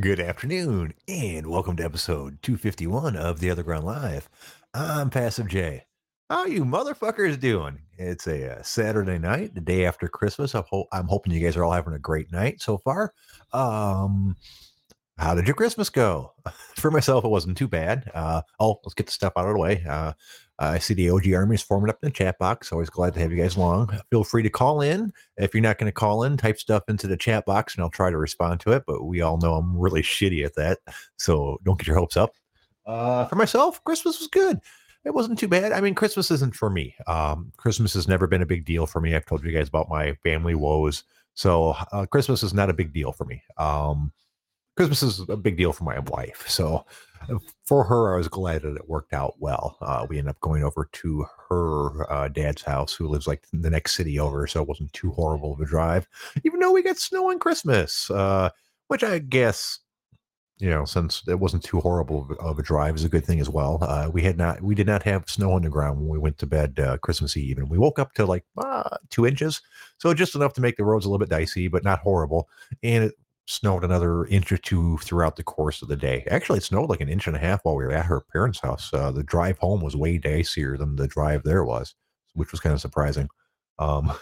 Good afternoon, and welcome to episode 251 of The Other Ground Live. I'm Passive J. How you motherfuckers doing? It's a Saturday night, the day after Christmas. I'm hoping you guys are all having a great night so far. How did your Christmas go? For myself, it wasn't too bad. Let's get the stuff out of the way. I see the OG Army is forming up in the chat box. Always glad to have you guys along. Feel free to call in. If you're not going to call in, type stuff into the chat box, and I'll try to respond to it. But we all know I'm really shitty at that, so don't get your hopes up. For myself, Christmas was good. It wasn't too bad. I mean, Christmas isn't for me. Christmas has never been a big deal for me. I've told you guys about my family woes. So Christmas is not a big deal for me. Christmas is a big deal for my wife. So for her, I was glad that it worked out well. We ended up going over to her dad's house, who lives like the next city over. So it wasn't too horrible of a drive, even though we got snow on Christmas, which I guess, you know, since it wasn't too horrible of a drive, is a good thing as well. We did not have snow on the ground when we went to bed Christmas Eve, and we woke up to like 2 inches. So just enough to make the roads a little bit dicey, but not horrible. And it snowed another inch or two throughout the course of the day. Actually, it snowed like an inch and a half while we were at her parents' house. The drive home was way dicier than the drive there was, which was kind of surprising. So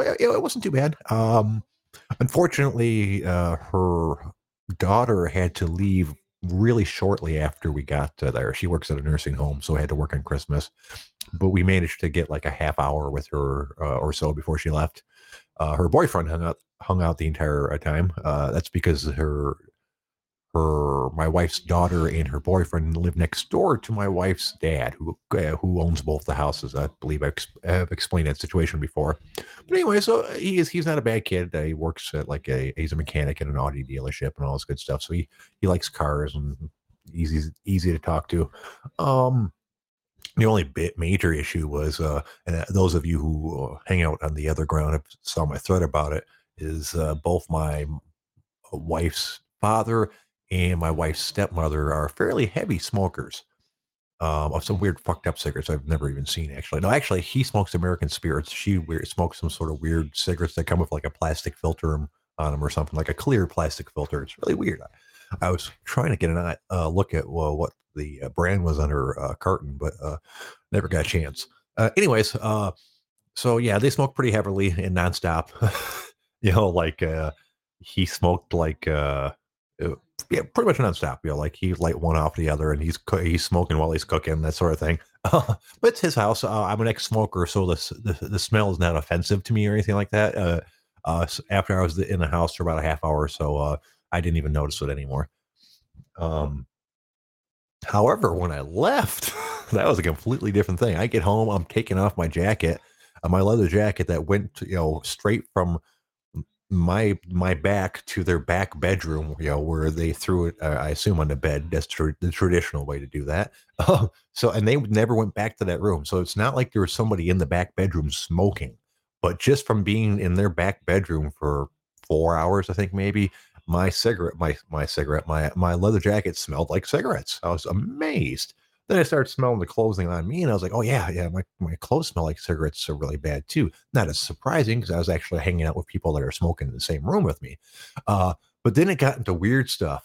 it wasn't too bad. Unfortunately, her daughter had to leave really shortly after we got there. She works at a nursing home, so I had to work on Christmas. But we managed to get like a half hour with her or so before she left. Her boyfriend hung out the entire time. That's because my wife's daughter and her boyfriend live next door to my wife's dad, who owns both the houses. I believe I have explained that situation before. But anyway, so he's not a bad kid. He works at he's a mechanic at an Audi dealership and all this good stuff. So he likes cars and easy to talk to. The only major issue was, and those of you who hang out on The Other Ground have saw my thread about it, is both my wife's father and my wife's stepmother are fairly heavy smokers of some weird fucked up cigarettes I've never even seen, actually. No, actually, he smokes American Spirits. She smokes some sort of weird cigarettes that come with like a plastic filter on them or something, like a clear plastic filter. It's really weird. I was trying to get an look at what the brand was on her carton, but never got a chance. So yeah, they smoke pretty heavily and nonstop. You know, he smoked pretty much nonstop. You know, he light one off the other, and he's smoking while he's cooking, that sort of thing. But it's his house. I'm an ex-smoker, so the smell is not offensive to me or anything like that. So after I was in the house for about a half hour or so, I didn't even notice it anymore. However, when I left, that was a completely different thing. I get home, I'm taking off my jacket, my leather jacket that went, straight from my back to their back bedroom, where they threw it, I assume, on the bed. That's the traditional way to do that. And they never went back to that room. So it's not like there was somebody in the back bedroom smoking, but just from being in their back bedroom for 4 hours, I think maybe, my leather jacket smelled like cigarettes. I was amazed. Then I started smelling the clothing on me, and I was like, oh yeah, my clothes smell like cigarettes are really bad too. Not as surprising, because I was actually hanging out with people that are smoking in the same room with me. But then it got into weird stuff.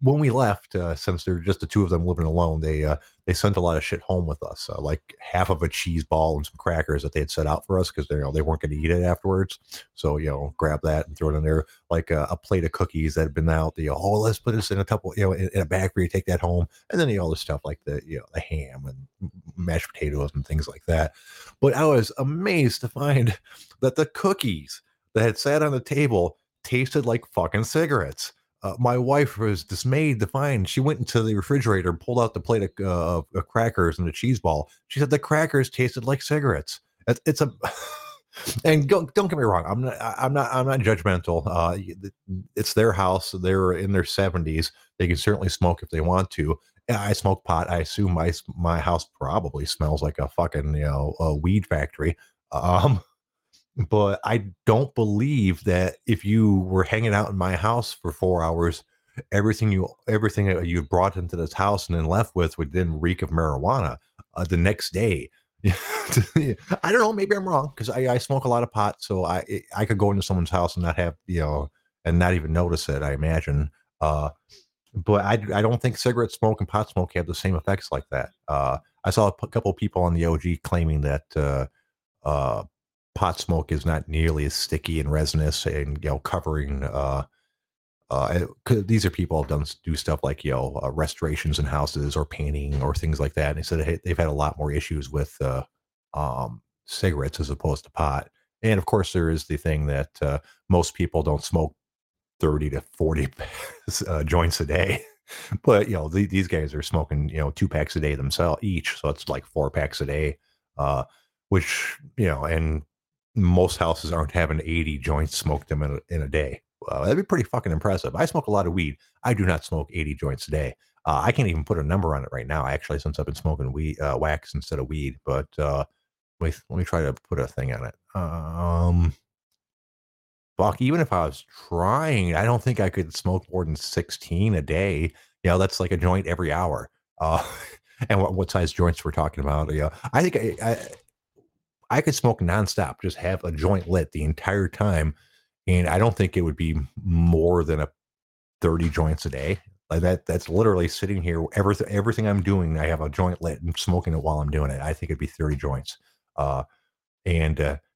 When we left, since there were just the two of them living alone, they sent a lot of shit home with us, like half of a cheese ball and some crackers that they had set out for us, because they weren't going to eat it afterwards. So, grab that and throw it in there, like a plate of cookies that had been out. Let's put this in a couple, in a bag for you, take that home. And then the other stuff like the ham and mashed potatoes and things like that. But I was amazed to find that the cookies that had sat on the table tasted like fucking cigarettes. My wife was dismayed to find. She went into the refrigerator and pulled out the plate of crackers and the cheese ball. She said the crackers tasted like cigarettes. And don't get me wrong. I'm not judgmental. It's their house. They're in their 70s. They can certainly smoke if they want to. I smoke pot. I assume my house probably smells like a fucking a weed factory. But I don't believe that if you were hanging out in my house for 4 hours, everything you brought into this house and then left with would then reek of marijuana the next day. I don't know. Maybe I'm wrong because I smoke a lot of pot, so I could go into someone's house and not have, you know, and not even notice it, I imagine. But I don't think cigarette smoke and pot smoke have the same effects like that. I saw a couple of people on the OG claiming that pot smoke is not nearly as sticky and resinous and, you know, covering. These are people who've done do stuff like, you know, restorations in houses or painting or things like that. And they said they've had a lot more issues with cigarettes as opposed to pot. And of course, there is the thing that most people don't smoke 30 to 40 joints a day, but, you know, these guys are smoking, you know, 2 packs a day themselves each. So it's like 4 packs a day, which, you know, and most houses aren't having 80 joints smoked them in a day. That'd be pretty fucking impressive. I smoke a lot of weed. I do not smoke 80 joints a day. I can't even put a number on it right now, actually, since I've been smoking weed, wax instead of weed, but, let me try to put a thing on it. Fuck, even if I was trying, I don't think I could smoke more than 16 a day. You know, that's like a joint every hour. And what size joints we're talking about. You know, I think I could smoke nonstop, just have a joint lit the entire time. And I don't think it would be more than a 30 joints a day. Like that's literally sitting here. Everything I'm doing, I have a joint lit and smoking it while I'm doing it. I think it'd be 30 joints.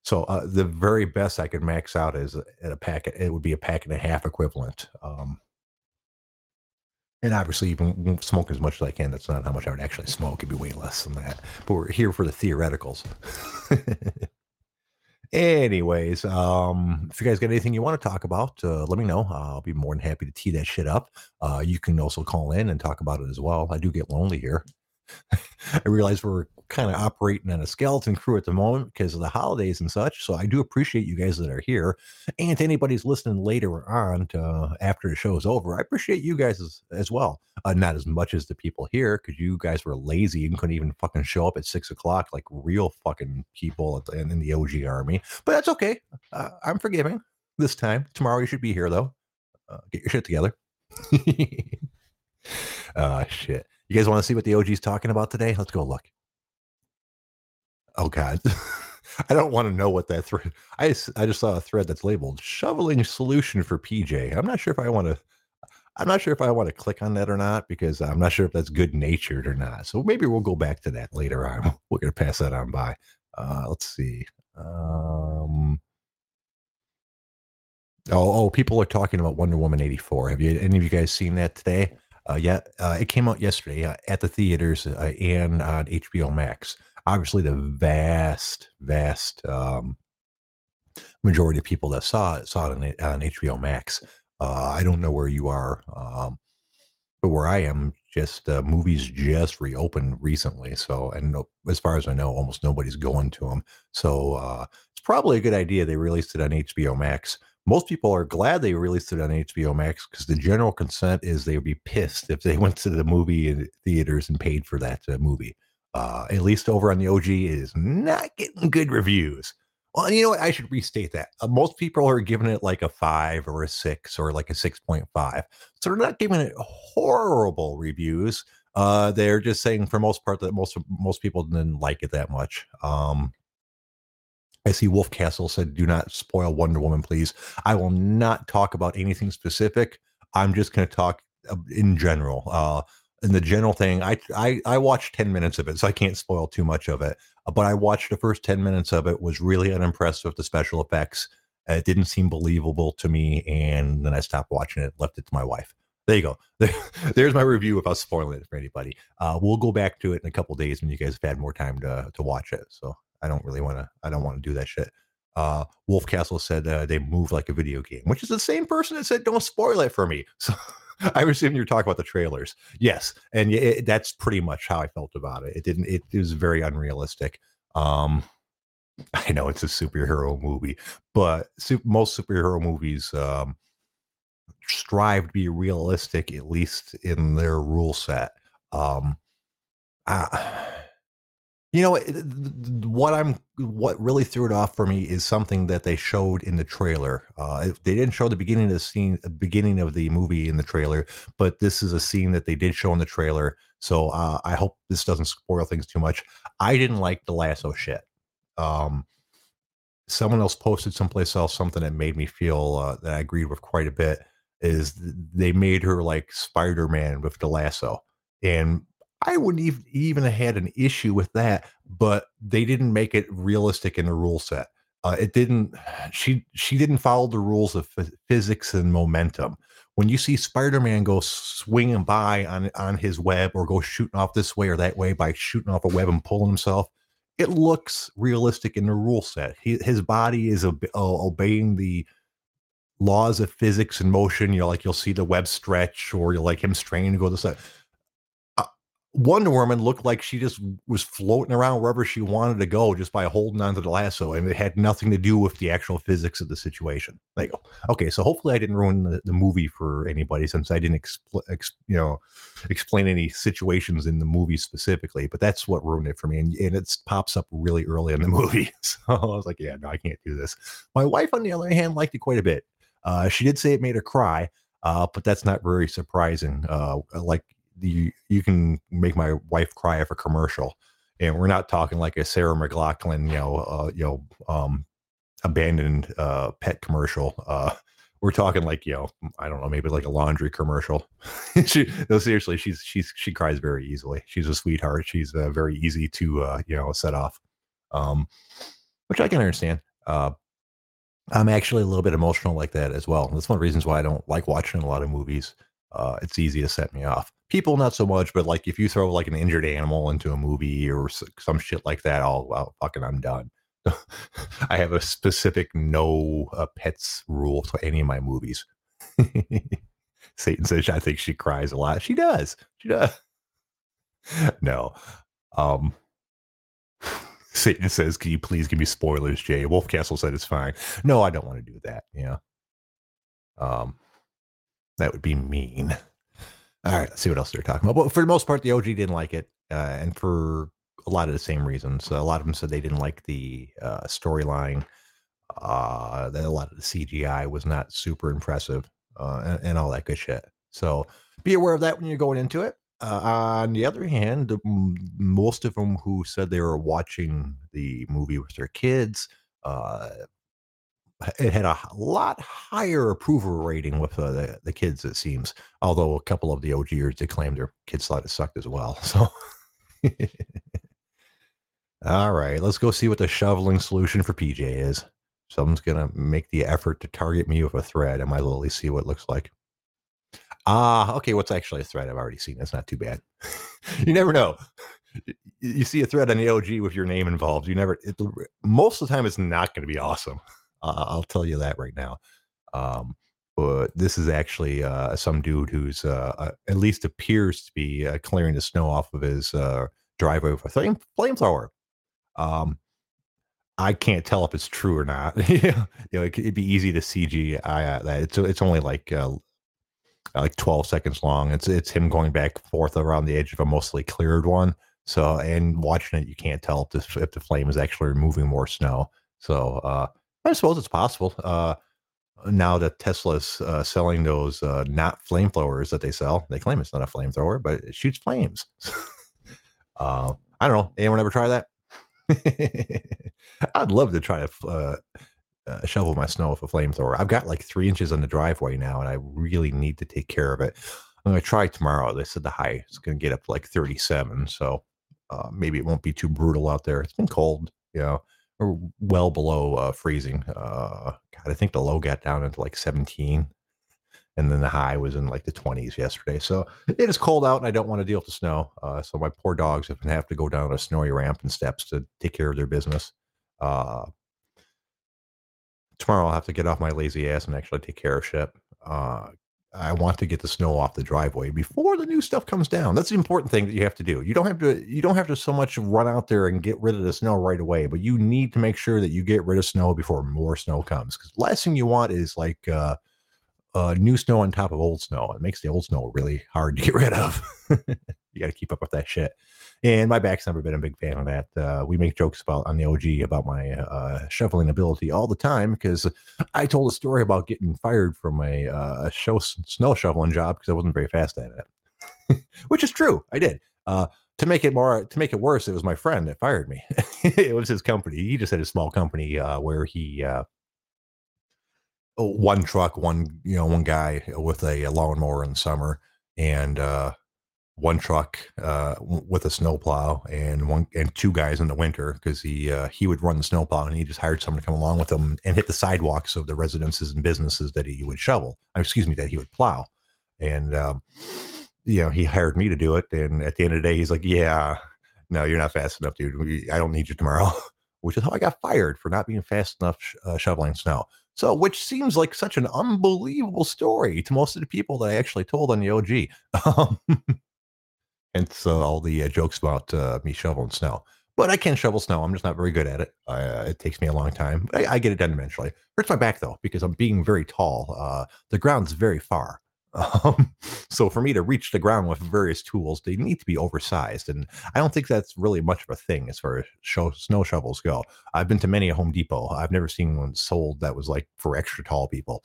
So the very best I could max out is at a pack. It would be a pack and a half equivalent. And obviously, you can smoke as much as I can. That's not how much I would actually smoke. It'd be way less than that. But we're here for the theoreticals. Anyways, if you guys got anything you want to talk about, let me know. I'll be more than happy to tee that shit up. You can also call in and talk about it as well. I do get lonely here. I realize we're kind of operating on a skeleton crew at the moment because of the holidays and such. So I do appreciate you guys that are here. And to anybody who's listening later on after the show is over, I appreciate you guys as well. Not as much as the people here because you guys were lazy and couldn't even fucking show up at 6 o'clock like real fucking people in the OG Army. But that's okay. I'm forgiving this time. Tomorrow you should be here though. Get your shit together. Shit. You guys want to see what the OG's talking about today? Let's go look. Oh, God. I don't want to know what that thread... I just saw a thread that's labeled Shoveling Solution for PJ. I'm not sure if I want to click on that or not, because I'm not sure if that's good-natured or not. So maybe we'll go back to that later on. We're going to pass that on by. Let's see. People are talking about Wonder Woman 84. Have you any of you guys seen that today? It came out yesterday at the theaters and on HBO Max. Obviously, the vast majority of people that saw it on HBO Max. I don't know where you are, but where I am, just movies just reopened recently. So, and as far as I know, almost nobody's going to them. So it's probably a good idea they released it on HBO Max. Most people are glad they released it on HBO Max because the general consent is they would be pissed if they went to the movie theaters and paid for that movie. At least over on the OG, it is not getting good reviews. Well, you know what? I should restate that. Most people are giving it like a 5 or a 6 or like a 6.5. So they're not giving it horrible reviews. They're just saying for most part that most people didn't like it that much. I see Wolfcastle said, do not spoil Wonder Woman, please. I will not talk about anything specific. I'm just going to talk in general. And the general thing, I watched 10 minutes of it, so I can't spoil too much of it. But I watched the first 10 minutes of it, was really unimpressed with the special effects. It didn't seem believable to me, and then I stopped watching it, left it to my wife. There you go. There's my review without spoiling it for anybody. We'll go back to it in a couple of days when you guys have had more time to watch it, so... I don't want to do that shit. Wolfcastle said they move like a video game, which is the same person that said, don't spoil it for me. So I assume you're talking about the trailers. Yes. And that's pretty much how I felt about it. It was very unrealistic. I know it's a superhero movie, but most superhero movies strive to be realistic, at least in their rule set. You know, what really threw it off for me is something that they showed in the trailer. They didn't show the beginning of the scene, beginning of the movie in the trailer, but this is a scene that they did show in the trailer. So I hope this doesn't spoil things too much. I didn't like the lasso shit. Someone else posted someplace else something that made me feel that I agreed with quite a bit. Is they made her like Spider-Man with the lasso, and I wouldn't even have had an issue with that, but they didn't make it realistic in the rule set. It didn't. She didn't follow the rules of physics and momentum. When you see Spider-Man go swinging by on his web, or go shooting off this way or that way by shooting off a web and pulling himself, it looks realistic in the rule set. His body is obeying the laws of physics and motion. You'll see the web stretch, or you'll like him straining to go this way. Wonder Woman looked like she just was floating around wherever she wanted to go just by holding onto the lasso, and it had nothing to do with the actual physics of the situation. Like, okay, so hopefully I didn't ruin the movie for anybody, since I didn't explain any situations in the movie specifically, but that's what ruined it for me, and it pops up really early in the movie. So I was like, yeah, no, I can't do this. My wife, on the other hand, liked it quite a bit. She did say it made her cry, but that's not very surprising. You can make my wife cry if a commercial, and we're not talking like a Sarah McLachlan, abandoned pet commercial. We're talking like, I don't know, maybe like a laundry commercial. Seriously, she cries very easily. She's a sweetheart. She's very easy to set off, which I can understand. I'm actually a little bit emotional like that as well. That's one of the reasons why I don't like watching a lot of movies. It's easy to set me off. People, not so much, but like if you throw like an injured animal into a movie or some shit like that, I'm done. I have a specific no pets rule to any of my movies. Satan says, I think she cries a lot. She does. She does. No. Satan says, can you please give me spoilers, Jay? Wolfcastle said it's fine. No, I don't want to do that. Yeah. That would be mean. All right, let's see what else they're talking about. But for the most part, the OG didn't like it, and for a lot of the same reasons. A lot of them said they didn't like the storyline, that a lot of the CGI was not super impressive, and all that good shit. So be aware of that when you're going into it. On the other hand, most of them who said they were watching the movie with their kids, it had a lot higher approval rating with the kids, it seems. Although a couple of the OGers did claim their kids thought it sucked as well. So, all right, let's go see what the shoveling solution for PJ is. Someone's gonna make the effort to target me with a thread. I might at least see what it looks like. Okay, what's actually a thread? I've already seen. It's not too bad. You never know. You see a thread on the OG with your name involved. Most of the time, it's not going to be awesome. I'll tell you that right now. But this is actually some dude who's at least appears to be clearing the snow off of his driveway with a flamethrower. I can't tell if it's true or not. It'd be easy to CGI that. It's only like 12 seconds long. It's him going back and forth around the edge of a mostly cleared one. So, and watching it, you can't tell if the flame is actually removing more snow. So, I suppose it's possible. Now that Tesla's selling those not flamethrowers that they sell, they claim it's not a flamethrower, but it shoots flames. I don't know. Anyone ever try that? I'd love to try to shovel my snow with a flamethrower. I've got like 3 inches on the driveway now, and I really need to take care of it. I'm going to try tomorrow. They said the high is going to get up to like 37, so maybe it won't be too brutal out there. It's been cold, Or well below freezing. God, I think the low got down into like 17, and then the high was in like the 20s yesterday. So it is cold out, and I don't want to deal with the snow. So my poor dogs have to go down a snowy ramp and steps to take care of their business. Tomorrow I'll have to get off my lazy ass and actually take care of shit. I want to get the snow off the driveway before the new stuff comes down. That's the important thing that you have to do. You don't have to so much run out there and get rid of the snow right away, but you need to make sure that you get rid of snow before more snow comes. Because the last thing you want is like new snow on top of old snow. It makes the old snow really hard to get rid of. You got to keep up with that shit. And my back's never been a big fan of that. We make jokes about on the OG about my shoveling ability all the time, because I told a story about getting fired from a snow shoveling job because I wasn't very fast at it, which is true. I did. To make it worse, it was my friend that fired me. It was his company. He just had a small company where he one truck, one guy with a lawnmower in the summer, and one truck with a snowplow, and two guys in the winter, because he would run the snowplow, and he just hired someone to come along with him and hit the sidewalks of the residences and businesses that he would that he would plow. And he hired me to do it. And at the end of the day, he's like, yeah, no, you're not fast enough, dude. I don't need you tomorrow, which is how I got fired for not being fast enough shoveling snow. So, which seems like such an unbelievable story to most of the people that I actually told on the OG. And so all the jokes about me shoveling snow. But I can shovel snow. I'm just not very good at it. It takes me a long time. I get it done eventually. Hurts my back, though, because I'm being very tall. The ground's very far. So for me to reach the ground with various tools, they need to be oversized. And I don't think that's really much of a thing as far as snow shovels go. I've been to many a Home Depot. I've never seen one sold that was like for extra tall people.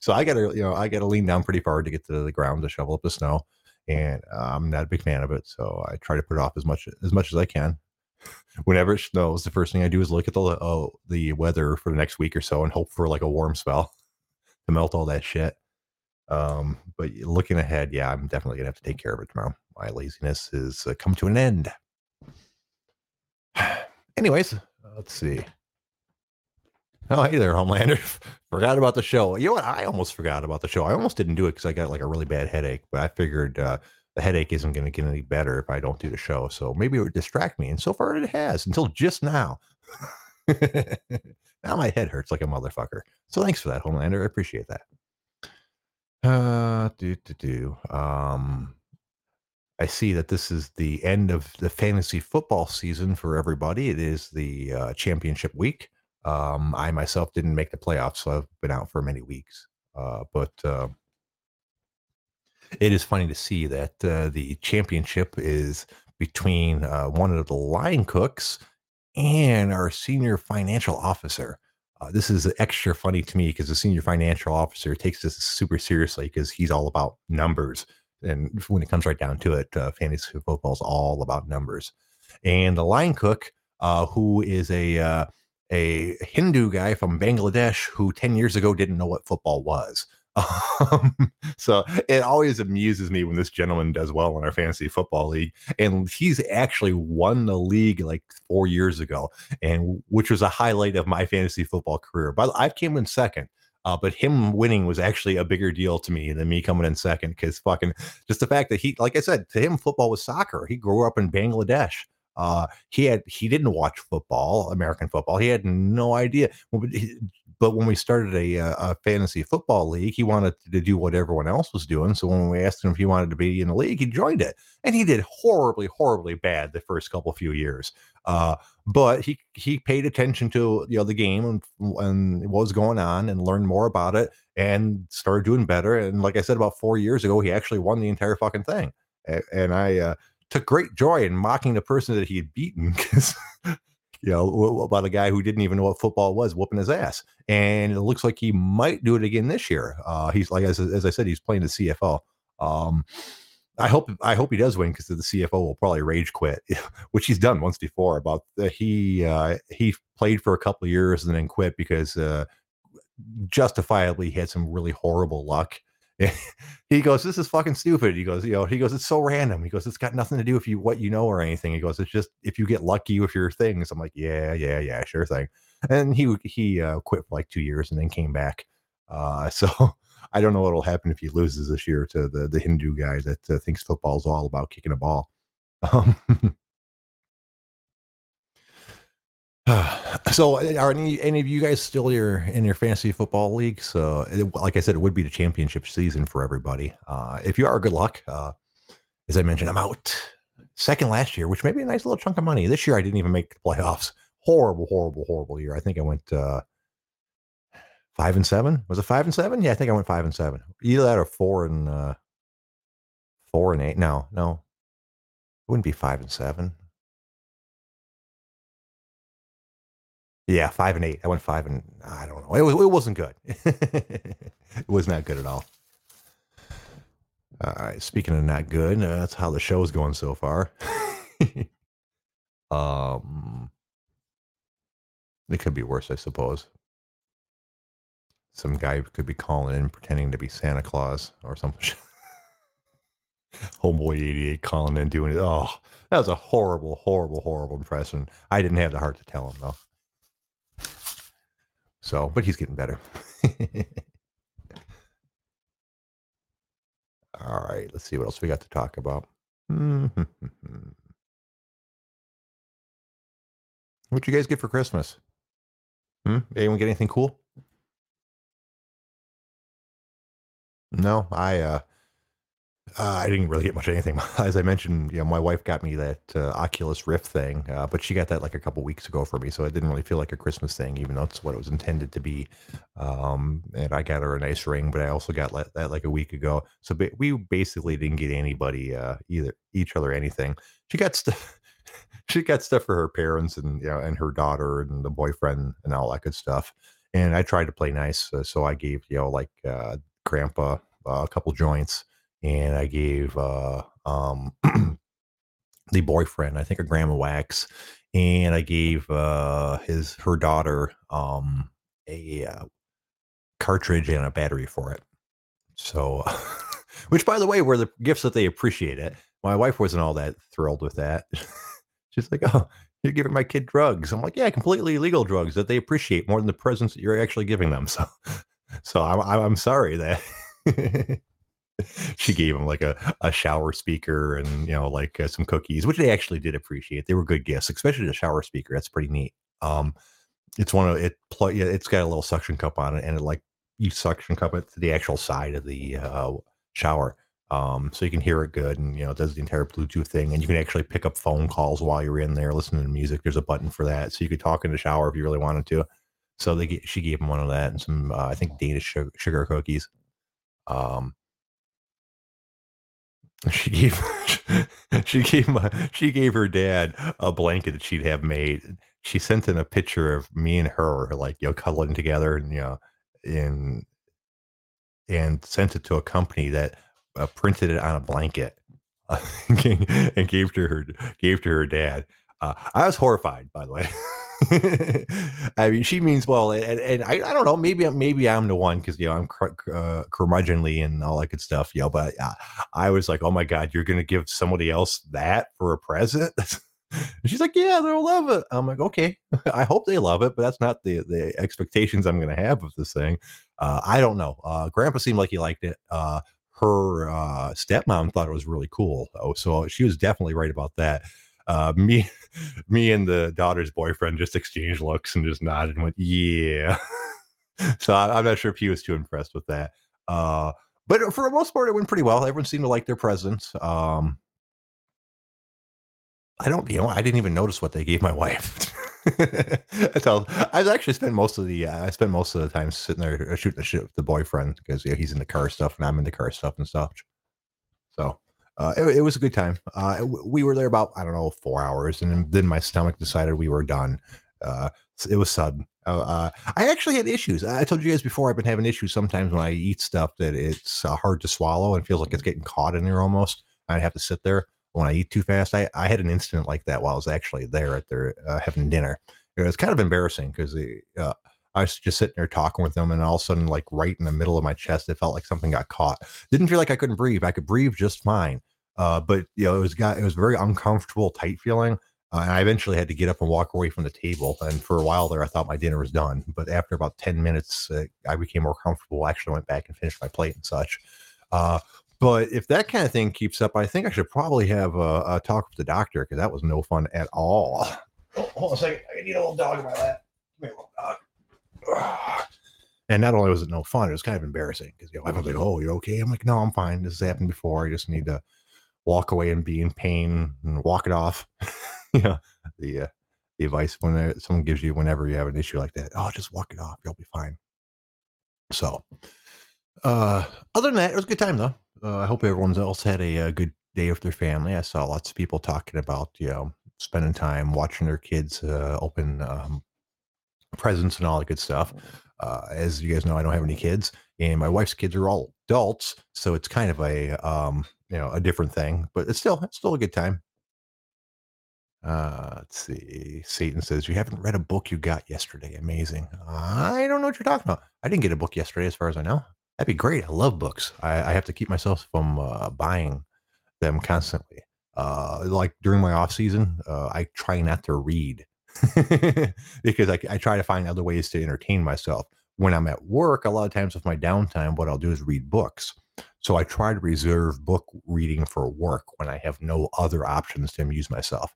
So I gotta lean down pretty far to get to the ground to shovel up the snow. And I'm not a big fan of it. So I try to put it off as much as I can. Whenever it snows, the first thing I do is look at the weather for the next week or so and hope for like a warm spell to melt all that shit. But looking ahead, yeah, I'm definitely gonna have to take care of it tomorrow. My laziness has come to an end. Anyways, let's see. Oh, hey there, Homelander. Forgot about the show. You know what? I almost forgot about the show. I almost didn't do it because I got like a really bad headache, but I figured the headache isn't going to get any better if I don't do the show. So maybe it would distract me. And so far it has, until just now. Now my head hurts like a motherfucker. So thanks for that, Homelander. I appreciate that. I see that this is the end of the fantasy football season for everybody. It is the championship week. I myself didn't make the playoffs, so I've been out for many weeks. But it is funny to see that the championship is between one of the line cooks and our senior financial officer. This is extra funny to me because the senior financial officer takes this super seriously because he's all about numbers. And when it comes right down to it, fantasy football is all about numbers. And the line cook, who is a Hindu guy from Bangladesh who 10 years ago didn't know what football was. So it always amuses me when this gentleman does well in our fantasy football league, and he's actually won the league like 4 years ago, and which was a highlight of my fantasy football career. But I came in second, but him winning was actually a bigger deal to me than me coming in second, because fucking just the fact that he, like I said, to him football was soccer. He grew up in Bangladesh. He didn't watch football, American football. He had no idea. But when we started a fantasy football league, he wanted to do what everyone else was doing. So when we asked him if he wanted to be in the league, he joined it, and he did horribly, horribly bad the first few years. But he paid attention to the game and what was going on, and learned more about it, and started doing better. And like I said, about 4 years ago, he actually won the entire fucking thing. And I took great joy in mocking the person that he had beaten, because about a guy who didn't even know what football was, whooping his ass. And it looks like he might do it again this year. He's like, as I said, he's playing the CFO. I hope he does win, because the CFO will probably rage quit, which he's done once before. About he played for a couple of years and then quit because justifiably he had some really horrible luck. He goes, this is fucking stupid. He goes, it's so random. He goes, it's got nothing to do with what you know or anything. He goes, it's just if you get lucky with your things. I'm like, yeah, sure thing. And he quit for like 2 years and then came back. So I don't know what'll happen if he loses this year to the Hindu guy that thinks football is all about kicking a ball. So are any of you guys still in your fantasy football league? So like I said, it would be the championship season for everybody. If you are, good luck. As I mentioned, I'm out second last year, which may be a nice little chunk of money. This year, I didn't even make the playoffs. Horrible, horrible, horrible year. I think I went 5-7. Was it 5-7? Yeah, I think I went 5-7. Either that or 4-8. No. wouldn't be 5 and 7. Yeah, 5 and 8. I went 5 and I don't know. It wasn't good. It was not good at all. All right. Speaking of not good, that's how the show's going so far. It could be worse, I suppose. Some guy could be calling in pretending to be Santa Claus or something. Homeboy 88 calling in doing it. Oh, that was a horrible, horrible, horrible impression. I didn't have the heart to tell him though. So, but he's getting better. All right, let's see what else we got to talk about. What'd you guys get for Christmas? Anyone get anything cool? No, I didn't really get much of anything. As I mentioned, you know, my wife got me that Oculus Rift thing, but she got that like a couple weeks ago for me, so it didn't really feel like a Christmas thing, even though it's what it was intended to be. And I got her a nice ring, but I also got that like a week ago. So we basically didn't get anybody each other anything. She got stuff. She got stuff for her parents and, you know, and her daughter and the boyfriend and all that good stuff. And I tried to play nice, so I gave, you know, like Grandpa a couple joints. And I gave the boyfriend, I think, a gram of wax, and I gave her daughter a cartridge and a battery for it. So, which, by the way, were the gifts that they appreciated. My wife wasn't all that thrilled with that. She's like, "Oh, you're giving my kid drugs." I'm like, "Yeah, completely illegal drugs that they appreciate more than the presents that you're actually giving them." So I'm sorry that. She gave him like a shower speaker and, you know, like some cookies, which they actually did appreciate. They were good gifts, especially the shower speaker. That's pretty neat. It's got a little suction cup on it, and it, like, you suction cup it to the actual side of the shower, so you can hear it good, and, you know, it does the entire Bluetooth thing, and you can actually pick up phone calls while you're in there listening to music. There's a button for that, so you could talk in the shower if you really wanted to. So she gave him one of that and some I think Danish sugar cookies. She gave her dad a blanket that she'd have made. She sent in a picture of me and her, like, you know, cuddling together, and, you know, and sent it to a company that printed it on a blanket and gave to her dad. I was horrified, by the way. I mean, she means well, and I don't know. Maybe I'm the one, because, you know, I'm curmudgeonly and all that good stuff, you know. But I was like, "Oh my God, you're gonna give somebody else that for a present?" She's like, "Yeah, they'll love it." I'm like, "Okay, I hope they love it, but that's not the expectations I'm gonna have of this thing." I don't know. Grandpa seemed like he liked it. Her stepmom thought it was really cool, though, so she was definitely right about that. Me and the daughter's boyfriend just exchanged looks and just nodded and went, "Yeah." So I'm not sure if he was too impressed with that. But for the most part, it went pretty well. Everyone seemed to like their presents. I didn't even notice what they gave my wife. I spent most of the time sitting there shooting the shit with the boyfriend, because, you know, he's into car stuff and I'm into car stuff and stuff. So. It was a good time. We were there about, I don't know, 4 hours, and then my stomach decided we were done. It was sudden. I actually had issues. I told you guys before, I've been having issues sometimes when I eat stuff that it's hard to swallow and feels like it's getting caught in there almost. I'd have to sit there when I eat too fast. I had an incident like that while I was actually there at their having dinner. It was kind of embarrassing, because I was just sitting there talking with them, and all of a sudden, like right in the middle of my chest, it felt like something got caught. Didn't feel like I couldn't breathe. I could breathe just fine. But, you know, it was very uncomfortable, tight feeling. And I eventually had to get up and walk away from the table. And for a while there, I thought my dinner was done. But after about 10 minutes, I became more comfortable. I actually went back and finished my plate and such. But if that kind of thing keeps up, I think I should probably have a talk with the doctor, because that was no fun at all. Oh, hold on a second. I need a little dog in my lap. Give me a little dog. And not only was it no fun, it was kind of embarrassing, because, you know, I was like, "Oh, you're okay?" I'm like, "No, I'm fine. This has happened before. I just need to walk away and be in pain and walk it off." You know, the advice when someone gives you whenever you have an issue like that: "Oh, just walk it off. You'll be fine." So, other than that, it was a good time, though. I hope everyone else had a good day with their family. I saw lots of people talking about, you know, spending time watching their kids open presents and all that good stuff. As you guys know, I don't have any kids, and my wife's kids are all adults, so it's kind of a you know, a different thing, but it's still a good time. Let's see. Satan says, you haven't read a book you got yesterday. Amazing. I don't know what you're talking about. I didn't get a book yesterday, as far as I know. That'd be great. I love books. I have to keep myself from buying them constantly. Like during my off season, I try not to read because I try to find other ways to entertain myself. When I'm at work, a lot of times with my downtime, what I'll do is read books. So I try to reserve book reading for work when I have no other options to amuse myself.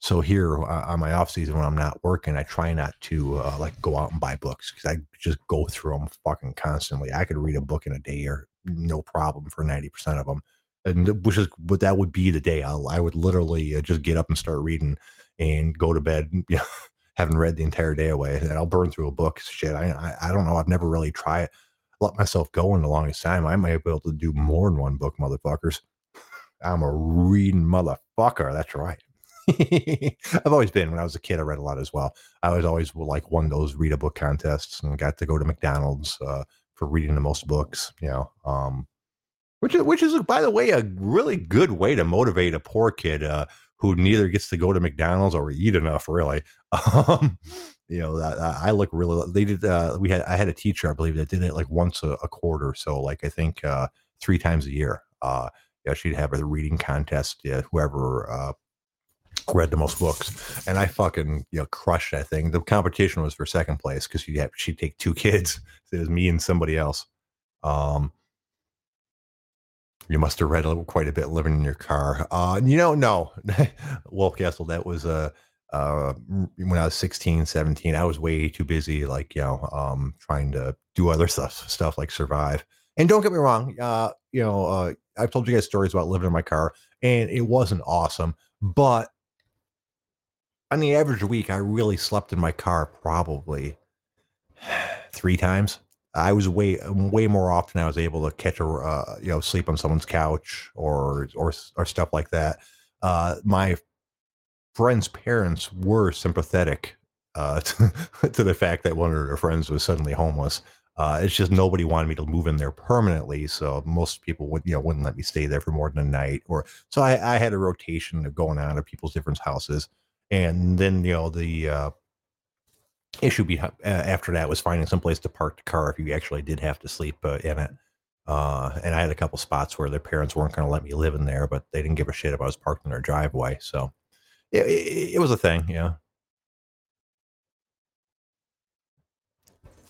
So here on my off season, when I'm not working, I try not to like go out and buy books, because I just go through them fucking constantly. I could read a book in a day, or no problem, for 90% of them. And which is, but that would be the day I would literally just get up and start reading and go to bed, you know, having read the entire day away. And I'll burn through a book. Shit, I don't know. I've never really tried let myself go in the longest time. I might be able to do more than one book, motherfuckers. I'm a reading motherfucker. That's right. I've always been. When I was a kid, I read a lot as well. I was always like won those read a book contests and got to go to McDonald's for reading the most books, you know, which is, by the way, a really good way to motivate a poor kid who neither gets to go to McDonald's or eat enough, really. You know, I look really, they did, I had a teacher, I believe, that did it like once a quarter. So like, I think 3 times a year, yeah, she'd have a reading contest, yeah, whoever read the most books. And I fucking, you know, crushed that thing. The competition was for second place, because she'd take 2 kids. So it was me and somebody else. You must have read quite a bit living in your car. You know, no. Wolfcastle, that was when I was 16, 17, I was way too busy, like, you know, trying to do other stuff like survive. And don't get me wrong, you know, I've told you guys stories about living in my car, and it wasn't awesome, but on the average week, I really slept in my car probably 3 times. I was way more often I was able to catch a you know, sleep on someone's couch or stuff like that. My friends' parents were sympathetic to the fact that one of their friends was suddenly homeless. It's just nobody wanted me to move in there permanently, so most people would, you know, wouldn't let me stay there for more than a night. Or so I had a rotation of going out of people's different houses, and then, you know, the issue after that was finding someplace to park the car if you actually did have to sleep in it. And I had a couple spots where their parents weren't going to let me live in there, but they didn't give a shit if I was parked in their driveway. So it was a thing, yeah.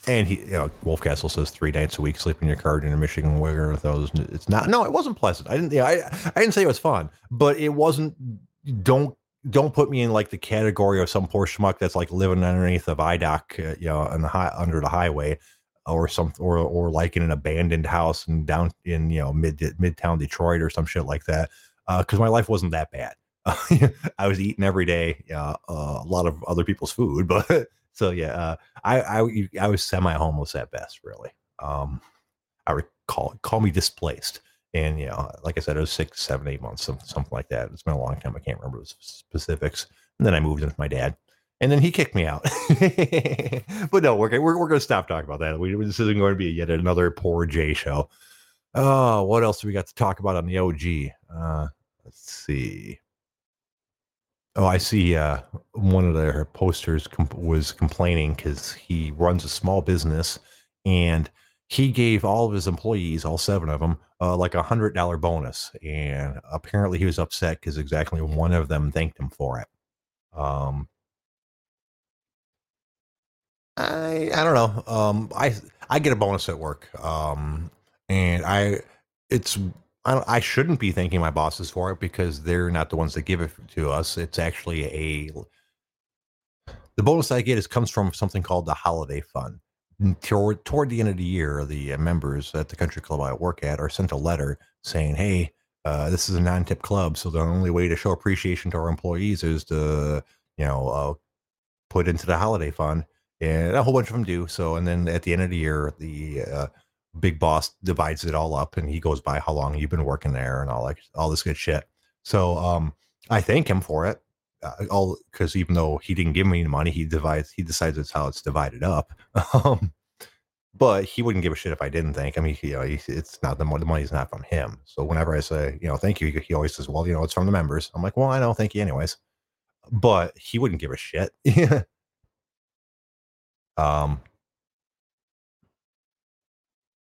And he, you know, Wolfcastle says 3 nights a week, sleep in your car during a Michigan winter. Those, it's not. No, it wasn't pleasant. I didn't. Yeah, I didn't say it was fun, but it wasn't. Don't put me in like the category of some poor schmuck that's like living underneath of IDOC, you know, on the under the highway, or some or like in an abandoned house and down in, you know, midtown Detroit or some shit like that. Because my life wasn't that bad. I was eating every day, a lot of other people's food, but. So yeah, I was semi-homeless at best, really. I recall, call me displaced, and, you know, like I said, it was 6, 7, 8 months, something like that. It's been a long time. I can't remember the specifics. And then I moved in with my dad, and then he kicked me out. But no, we're going to stop talking about that. This isn't going to be yet another poor J show. Oh, what else do we got to talk about on the OG? Let's see. Oh, I see. One of their posters was complaining because he runs a small business, and he gave all of his employees, all 7 of them, like a $100 bonus. And apparently he was upset because exactly one of them thanked him for it. I don't know. I get a bonus at work. And I shouldn't be thanking my bosses for it, because they're not the ones that give it to us. It's actually the bonus I get comes from something called the holiday fund. Toward the end of the year, the members at the country club I work at are sent a letter saying, hey, this is a non-tip club, so the only way to show appreciation to our employees is to, you know, put into the holiday fund. And a whole bunch of them do. So, and then at the end of the year, the Big Boss divides it all up, and he goes by how long you've been working there and all this good shit. So I thank him for it, all because even though he didn't give me the money, he decides it's how it's divided up. But he wouldn't give a shit if I didn't thank him. It's not the money. The money's not from him. So whenever I say, thank you, he always says, well, it's from the members. I'm like, well, I know, thank you anyways. But he wouldn't give a shit.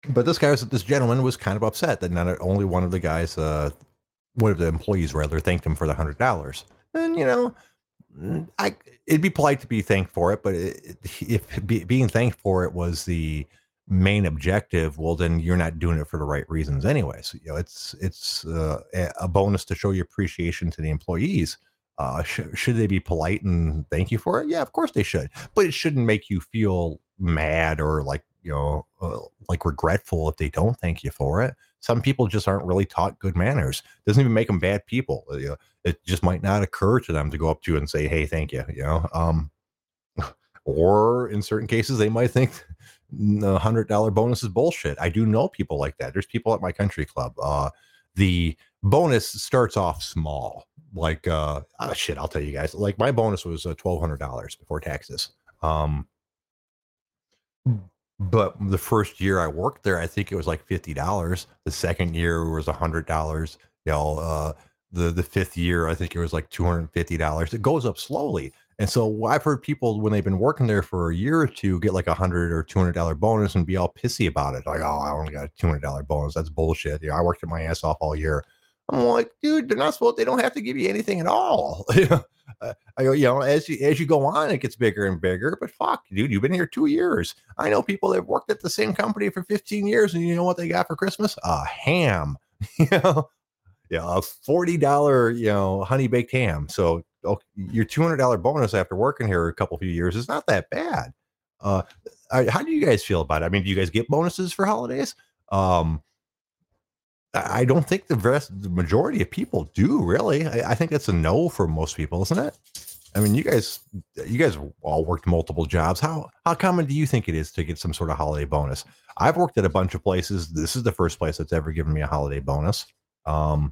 But this gentleman was kind of upset that not only one of the guys, one of the employees rather, thanked him for the $100. And it'd be polite to be thanked for it, but being thanked for it was the main objective, well, then you're not doing it for the right reasons anyway. So it's a bonus to show your appreciation to the employees. Should they be polite and thank you for it? Yeah, of course they should, but it shouldn't make you feel mad or like regretful if they don't thank you for it. Some people just aren't really taught good manners. Doesn't even make them bad people. It just might not occur to them to go up to you and say, hey, thank you, or in certain cases, they might think the $100 bonus is bullshit. I do know people like that. There's people at my country club. The bonus starts off small. I'll tell you guys, my bonus was $1,200 before taxes. But the first year I worked there, I think it was $50. The second year was $100. The fifth year, I think it was $250. It goes up slowly. And so I've heard people when they've been working there for a year or two, get $100 or $200 bonus and be all pissy about it. Like, oh, I only got a $200 bonus. That's bullshit. I worked my ass off all year. I'm like, dude, they don't have to give you anything at all. As you go on, it gets bigger and bigger, but fuck, dude, you've been here 2 years. I know people that have worked at the same company for 15 years and you know what they got for Christmas? A ham, a $40, honey baked ham. So your $200 bonus after working here a couple few years is not that bad. How do you guys feel about it? I mean, do you guys get bonuses for holidays? I don't think the majority of people do really. I think that's a no for most people, isn't it? I mean, you guys all worked multiple jobs. How common do you think it is to get some sort of holiday bonus? I've worked at a bunch of places. This is the first place that's ever given me a holiday bonus. And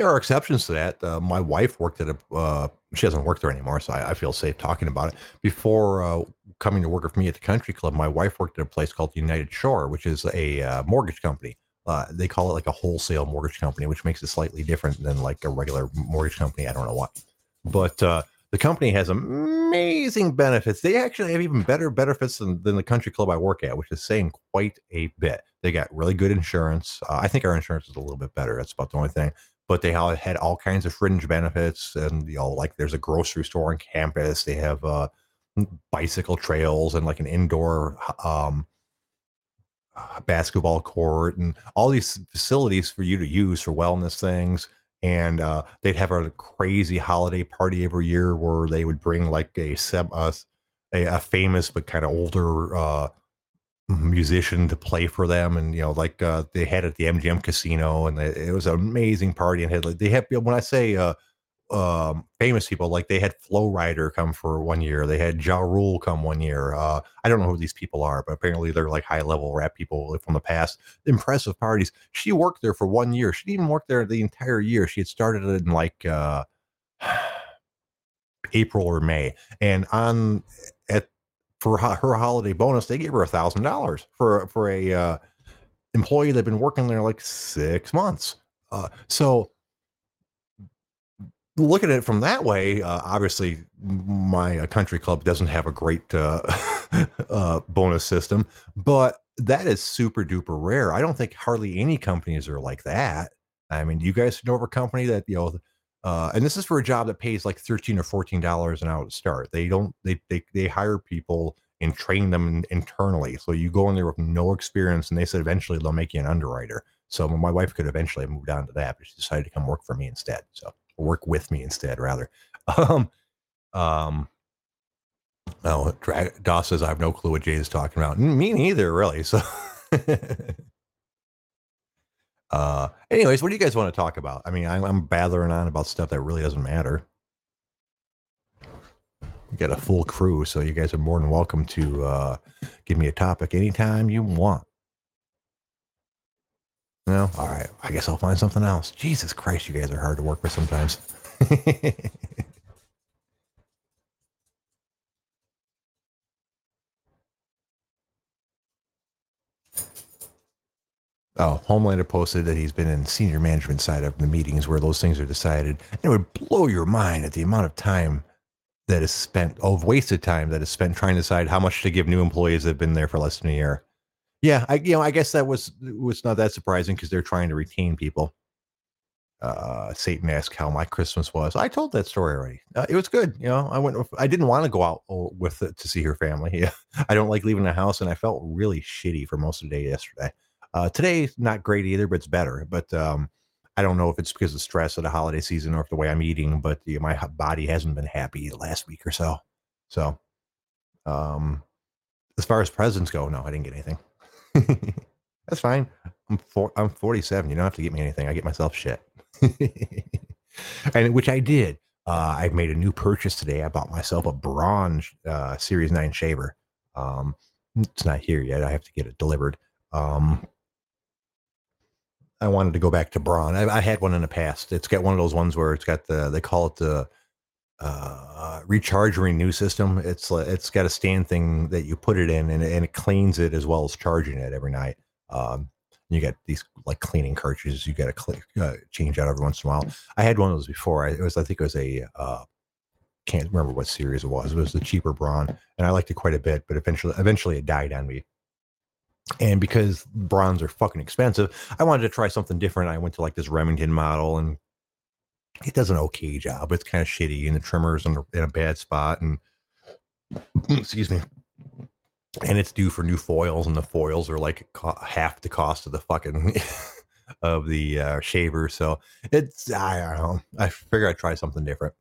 there are exceptions to that. My wife worked at she doesn't work there anymore, so I feel safe talking about it. Before coming to work with me at the country club, my wife worked at a place called United Shore, which is a mortgage company. They call it a wholesale mortgage company, which makes it slightly different than a regular mortgage company. I don't know why. But the company has amazing benefits. They actually have even better benefits than the country club I work at, which is saying quite a bit. They got really good insurance. I think our insurance is a little bit better. That's about the only thing. But they had all kinds of fringe benefits, and there's a grocery store on campus. They have bicycle trails and an indoor basketball court, and all these facilities for you to use for wellness things. And they'd have a crazy holiday party every year where they would bring a famous but kind of older musician to play for them. And they had at the MGM Casino, and it was an amazing party. And famous people, they had Flow Rider come for one year, they had Ja Rule come one year. I don't know who these people are, but apparently they're high level rap people from the past. Impressive parties. She worked there for 1 year. She didn't even work there the entire year. She had started in April or May, and for her holiday bonus, they gave her $1,000 for a employee that had been working there 6 months. So looking at it from that way, obviously my country club doesn't have a great bonus system, but that is super duper rare. I don't think hardly any companies are like that. I mean, you guys know of a company that and this is for a job that pays $13 or $14 an hour to start. They hire people and train them internally. So you go in there with no experience, and they said eventually they'll make you an underwriter. So my wife could eventually have moved on to that, but she decided to come work for me instead. So work with me instead, rather. Doss says I have no clue what Jay is talking about. Me neither, really. So. Anyways, what do you guys want to talk about? I mean, I'm bathering on about stuff that really doesn't matter. We got a full crew, so you guys are more than welcome to give me a topic anytime you want. No? All right. I guess I'll find something else. Jesus Christ, you guys are hard to work with sometimes. Oh, Homelander posted that he's been in senior management side of the meetings where those things are decided. And it would blow your mind at the amount of time that is spent, of wasted time that is spent trying to decide how much to give new employees that have been there for less than a year. Yeah, I guess that was not that surprising because they're trying to retain people. Satan asked how my Christmas was. I told that story already. It was good. You know, I didn't want to go out with it to see her family. Yeah, I don't like leaving the house, and I felt really shitty for most of the day yesterday. Today's not great either, but it's better. But I don't know if it's because of stress of the holiday season or if the way I'm eating, but my body hasn't been happy the last week or so. So as far as presents go, no, I didn't get anything. That's fine. I'm 47. You don't have to get me anything. I get myself shit. And which I did. I made a new purchase today. I bought myself a Braun Series 9 shaver. It's not here yet. I have to get it delivered. I wanted to go back to Braun. I had one in the past. It's got one of those ones where it's got they call it the recharge renew system. It's got a stand thing that you put it in and it cleans it as well as charging it every night. You got these like cleaning cartridges you got to change out every once in a while. I had one of those before. I think it was a can't remember what series it was. It was the cheaper Braun, and I liked it quite a bit, but eventually it died on me. And because bronze are fucking expensive, I wanted to try something different. I went to like this Remington model, and it does an okay job. It's kind of shitty, and the trimmer's in a bad spot. And excuse me. And it's due for new foils, and the foils are like half the cost of the fucking of the shaver. So I don't know. I figure I'd try something different.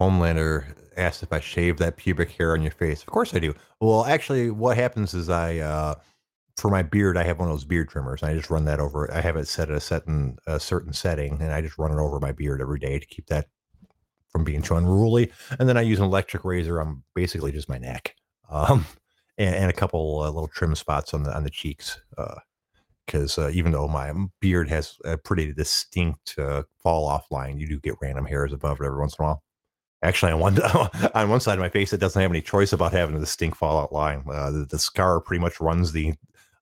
Homelander asked if I shave that pubic hair on your face. Of course I do. Well, actually, what happens is I for my beard, I have one of those beard trimmers, and I just run that over. I have it set at a certain setting, and I just run it over my beard every day to keep that from being too unruly. And then I use an electric razor on basically just my neck, and a couple little trim spots on the cheeks, because even though my beard has a pretty distinct fall off line, you do get random hairs above it every once in a while. Actually, on one side of my face, it doesn't have any choice about having a distinct fallout line. The scar pretty much runs the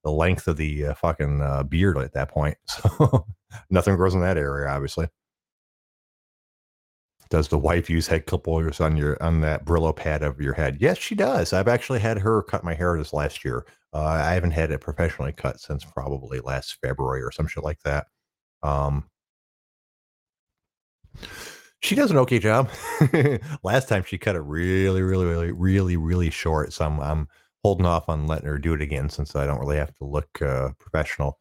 length of the fucking beard at that point. So nothing grows in that area, obviously. Does the wife use head clip oilers on that Brillo pad of your head? Yes, she does. I've actually had her cut my hair this last year. I haven't had it professionally cut since probably last February or some shit like that. She does an okay job. Last time she cut it really, really, really, really, really short. So I'm holding off on letting her do it again since I don't really have to look professional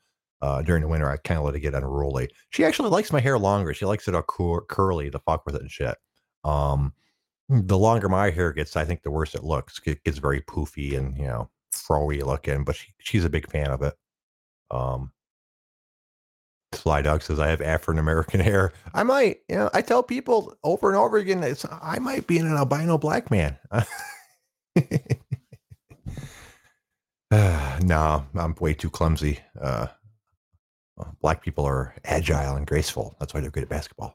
during the winter. I kind of let it get unruly. She actually likes my hair longer. She likes it all curly, the fuck with it and shit. The longer my hair gets, I think the worse it looks. It gets very poofy and, you know, frowy looking, but she's a big fan of it. Sly Dog says, I have African-American hair. I might, you know, I tell people over and over again, I might be an albino black man. No, I'm way too clumsy. Black people are agile and graceful. That's why they're good at basketball.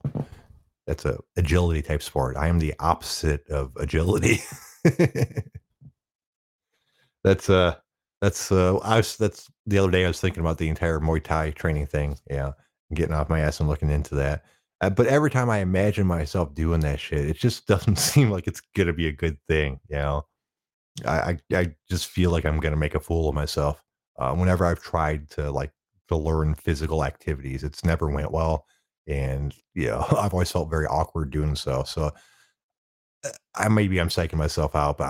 That's a agility type sport. I am the opposite of agility. That's the other day I was thinking about the entire Muay Thai training thing. Yeah. Getting off my ass and looking into that. But every time I imagine myself doing that shit, it just doesn't seem like it's going to be a good thing. You know, I just feel like I'm going to make a fool of myself. Whenever I've tried to learn physical activities, it's never went well. And, you know, I've always felt very awkward doing so. So I'm psyching myself out, but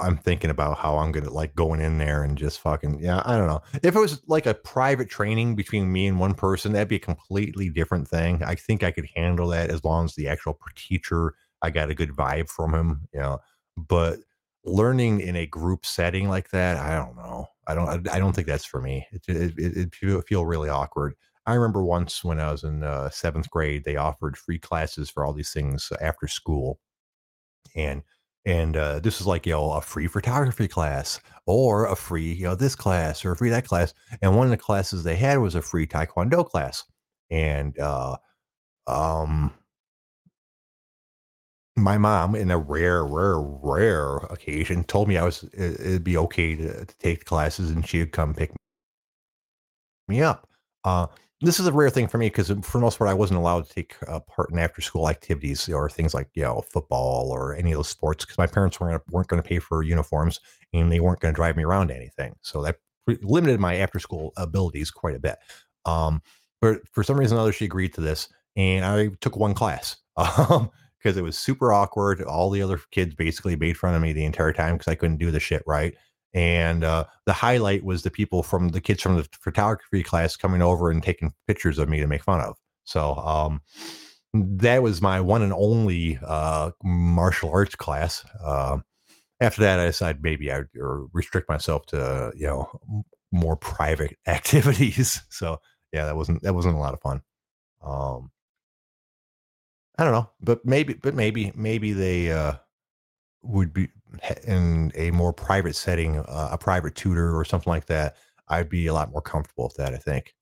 I'm thinking about how I'm gonna like going in there and just fucking, yeah, I don't know. If it was like a private training between me and one person, that'd be a completely different thing. I think I could handle that as long as the actual teacher, I got a good vibe from him, you know. But learning in a group setting like that, I don't know. I don't think that's for me. It'd feel really awkward. I remember once when I was in 7th grade, they offered free classes for all these things after school. And this is like, you know, a free photography class or a free, you know, this class or a free that class. And one of the classes they had was a free Taekwondo class. And my mom, in a rare occasion, told me it'd be okay to take the classes, and she would come pick me up. This is a rare thing for me because, for the most part, I wasn't allowed to take part in after-school activities or things like, you know, football or any of those sports, because my parents weren't going to pay for uniforms and they weren't going to drive me around anything. So that limited my after-school abilities quite a bit. But for some reason or another, she agreed to this, and I took one class because it was super awkward. All the other kids basically made fun of me the entire time because I couldn't do the shit right. And the highlight was the kids from the photography class coming over and taking pictures of me to make fun of. So that was my one and only martial arts class. After that, I decided maybe I would restrict myself to, you know, more private activities. So yeah, that wasn't a lot of fun. I don't know, but maybe they would be in a more private setting, a private tutor or something like that. I'd be a lot more comfortable with that, I think,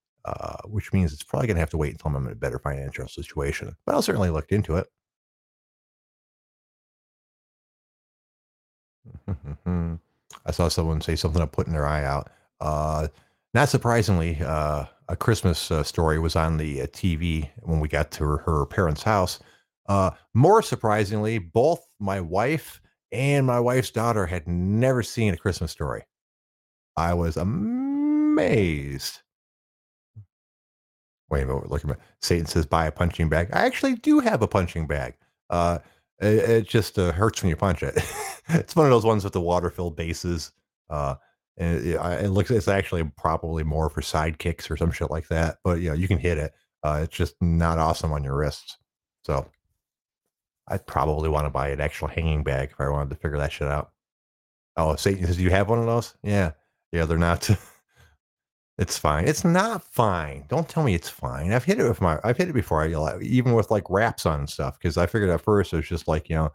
which means it's probably going to have to wait until I'm in a better financial situation. But I'll certainly look into it. I saw someone say something about putting their eye out. Not surprisingly, A Christmas Story was on the TV when we got to her parents' house. More surprisingly, both my wife and my wife's daughter had never seen A Christmas Story. I was amazed. Wait a minute, look at me. Satan says, buy a punching bag. I actually do have a punching bag. It just hurts when you punch it. It's one of those ones with the water-filled bases. And it looks, it's actually probably more for sidekicks or some shit like that. But yeah, you can hit it. It's just not awesome on your wrists. So I'd probably want to buy an actual hanging bag if I wanted to figure that shit out. Oh, Satan says, do you have one of those? Yeah, they're not. It's fine. It's not fine. Don't tell me it's fine. I've hit it before. Even with like wraps on and stuff, because I figured at first it was just like, you know,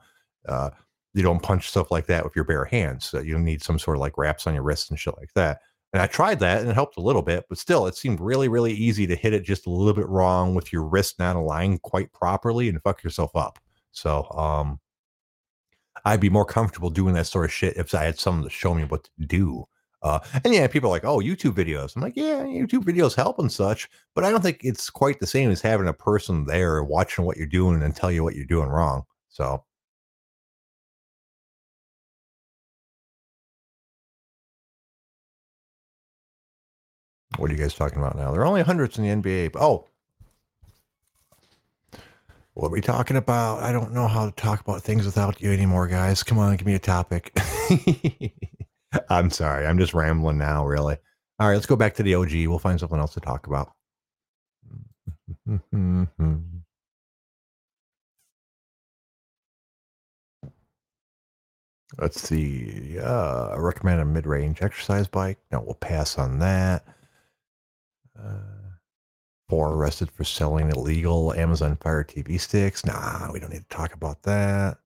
you don't punch stuff like that with your bare hands. So you need some sort of like wraps on your wrists and shit like that. And I tried that and it helped a little bit, but still it seemed really, really easy to hit it just a little bit wrong with your wrist not aligned quite properly and fuck yourself up. So I'd be more comfortable doing that sort of shit if I had someone to show me what to do. And yeah, people are like, oh, YouTube videos. I'm like, yeah, YouTube videos help and such, but I don't think it's quite the same as having a person there watching what you're doing and tell you what you're doing wrong. So what are you guys talking about now? There are only hundreds in the NBA. Oh, what are we talking about? I don't know how to talk about things without you anymore, guys. Come on, give me a topic. I'm sorry. I'm just rambling now, really. All right, let's go back to the OG. We'll find something else to talk about. Let's see. I recommend a mid-range exercise bike. No, we'll pass on that. 4 arrested for selling illegal Amazon Fire TV sticks. Nah, we don't need to talk about that.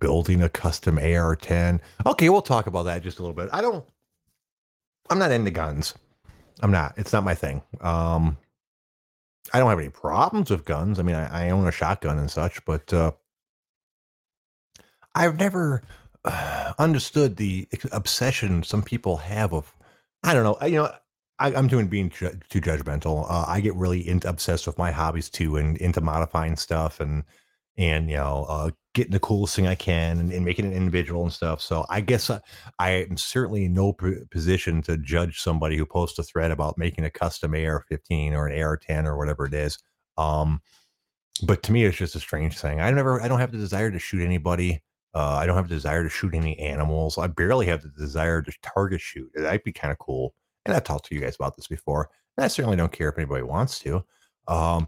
Building a custom AR-10. Okay, we'll talk about that just a little bit. I'm not into guns. I'm not. It's not my thing. I don't have any problems with guns. I mean, I own a shotgun and such, but I've never understood the obsession some people have of, I don't know, you know, I'm being too judgmental. I get really obsessed with my hobbies too, and into modifying stuff and you know, getting the coolest thing I can and making it individual and stuff. So I guess I am certainly in no position to judge somebody who posts a thread about making a custom AR-15 or an AR-10 or whatever it is. But to me, it's just a strange thing. I don't have the desire to shoot anybody. I don't have the desire to shoot any animals. I barely have the desire to target shoot. That'd be kind of cool. And I've talked to you guys about this before. And I certainly don't care if anybody wants to. The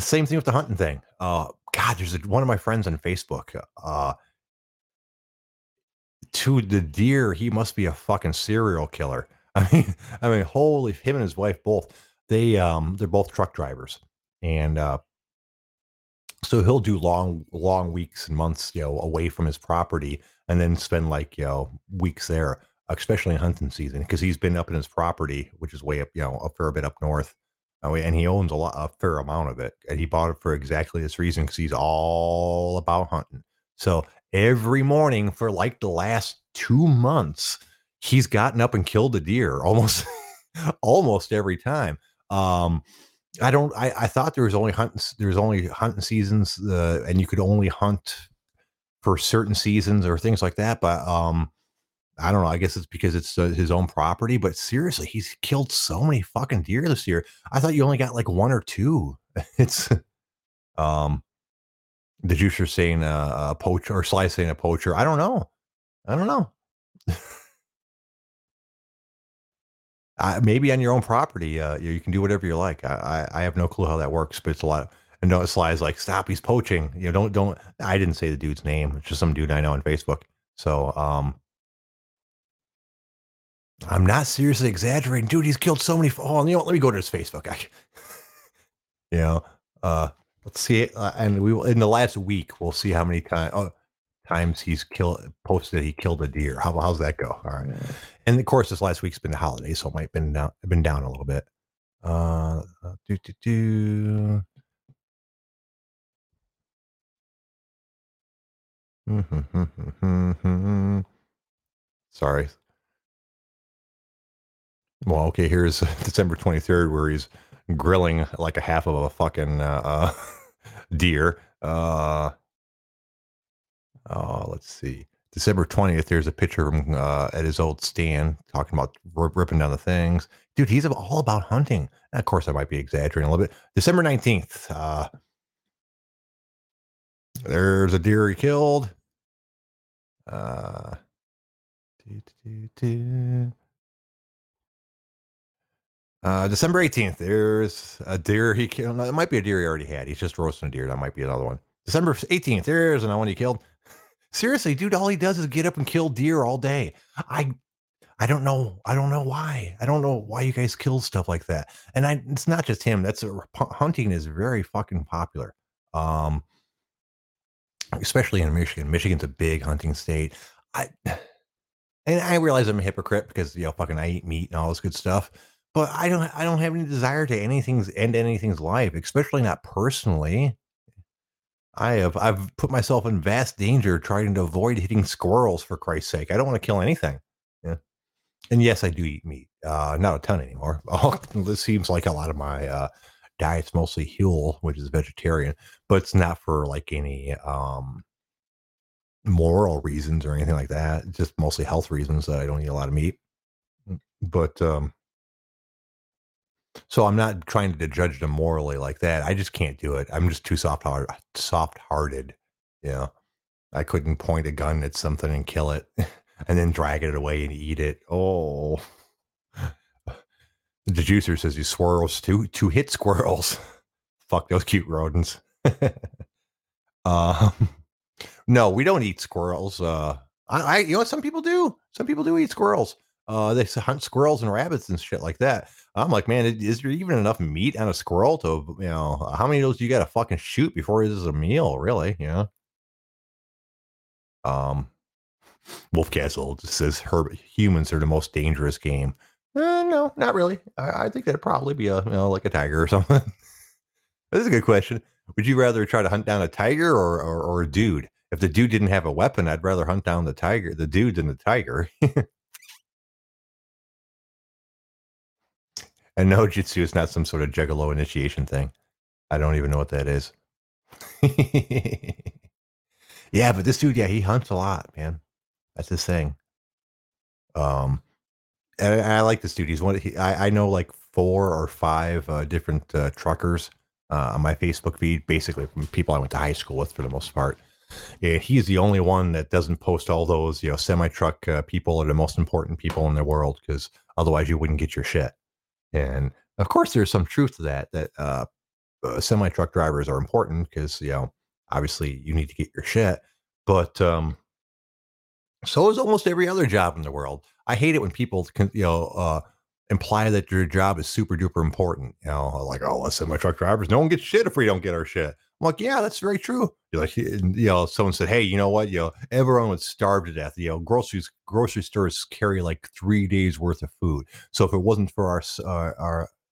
same thing with the hunting thing. God, there's one of my friends on Facebook. To the deer, he must be a fucking serial killer. I mean, holy, him and his wife both, they're both truck drivers, and so he'll do long weeks and months, away from his property, and then spend weeks there, especially in hunting season, because he's been up in his property, which is way up, a fair bit up north, and he owns a fair amount of it, and he bought it for exactly this reason, because he's all about hunting. So every morning for the last 2 months, he's gotten up and killed a deer almost every time. I thought there was only hunting seasons, and you could only hunt for certain seasons or things like that. But, I don't know. I guess it's because it's his own property, but seriously, he's killed so many fucking deer this year. I thought you only got one or two. It's, the juicer saying a poacher, or Sly saying a poacher. I don't know. Maybe on your own property, you can do whatever you like. I have no clue how that works, but it's a lot. And no, Sly's like, stop, he's poaching. Don't. I didn't say the dude's name. It's just some dude I know on Facebook. So, I'm not seriously exaggerating, dude. He's killed so many. Oh, let me go to his Facebook. Let's see it. And we will, in the last week, we'll see how many times he's posted he killed a deer. How's that go? All right. And of course, this last week's been a holiday, so it might have been down a little bit. Sorry. Well, okay, here's December 23rd, where he's grilling like a half of a fucking deer. Let's see. December 20th, there's a picture of him at his old stand talking about ripping down the things. Dude, he's all about hunting. And of course, I might be exaggerating a little bit. December 19th, there's a deer he killed. December 18th, there's a deer he killed. It might be a deer he already had. He's just roasting a deer. That might be another one. December 18th, there's another one he killed. Seriously, dude, all he does is get up and kill deer all day. I don't know. I don't know why. I don't know why you guys kill stuff like that. And it's not just him. Hunting is very fucking popular, especially in Michigan. Michigan's a big hunting state. I realize I'm a hypocrite because fucking I eat meat and all this good stuff. But I don't have any desire to end anything's life, especially not personally. I've put myself in vast danger trying to avoid hitting squirrels, for Christ's sake. I don't want to kill anything. Yeah. And yes, I do eat meat. Not a ton anymore. This seems like a lot of my diet's mostly Huel, which is vegetarian, but it's not for any moral reasons or anything like that. It's just mostly health reasons that I don't eat a lot of meat. But so I'm not trying to judge them morally like that. I just can't do it. I'm just too soft-hearted. I couldn't point a gun at something and kill it and then drag it away and eat it. Oh, the juicer says he swirls to hit squirrels. Fuck those cute rodents. No, we don't eat squirrels. I you know what? Some people do. Some people do eat squirrels. They hunt squirrels and rabbits and shit like that. I'm like, man, is there even enough meat on a squirrel to, how many of those do you got to fucking shoot before this is a meal, really? Yeah. Wolfcastle just says humans are the most dangerous game. No, not really. I think that'd probably be like a tiger or something. This is a good question. Would you rather try to hunt down a tiger or a dude? If the dude didn't have a weapon, I'd rather hunt down the dude than the tiger. And no, jutsu is not some sort of juggalo initiation thing. I don't even know what that is. Yeah, but this dude, he hunts a lot, man. That's his thing. And I like this dude. He's one. I know 4 or 5 different truckers on my Facebook feed, basically from people I went to high school with for the most part. Yeah, he's the only one that doesn't post all those, semi-truck people are the most important people in the world, because otherwise you wouldn't get your shit. And of course, there's some truth to that semi-truck drivers are important because, obviously you need to get your shit, but so is almost every other job in the world. I hate it when people imply that your job is super duper important. You know, like, oh, let's say my truck drivers, no one gets shit if we don't get our shit. I'm like, yeah, that's very true. You're like, someone said, hey, you know what? Everyone would starve to death. Grocery stores carry like 3 days worth of food. So if it wasn't for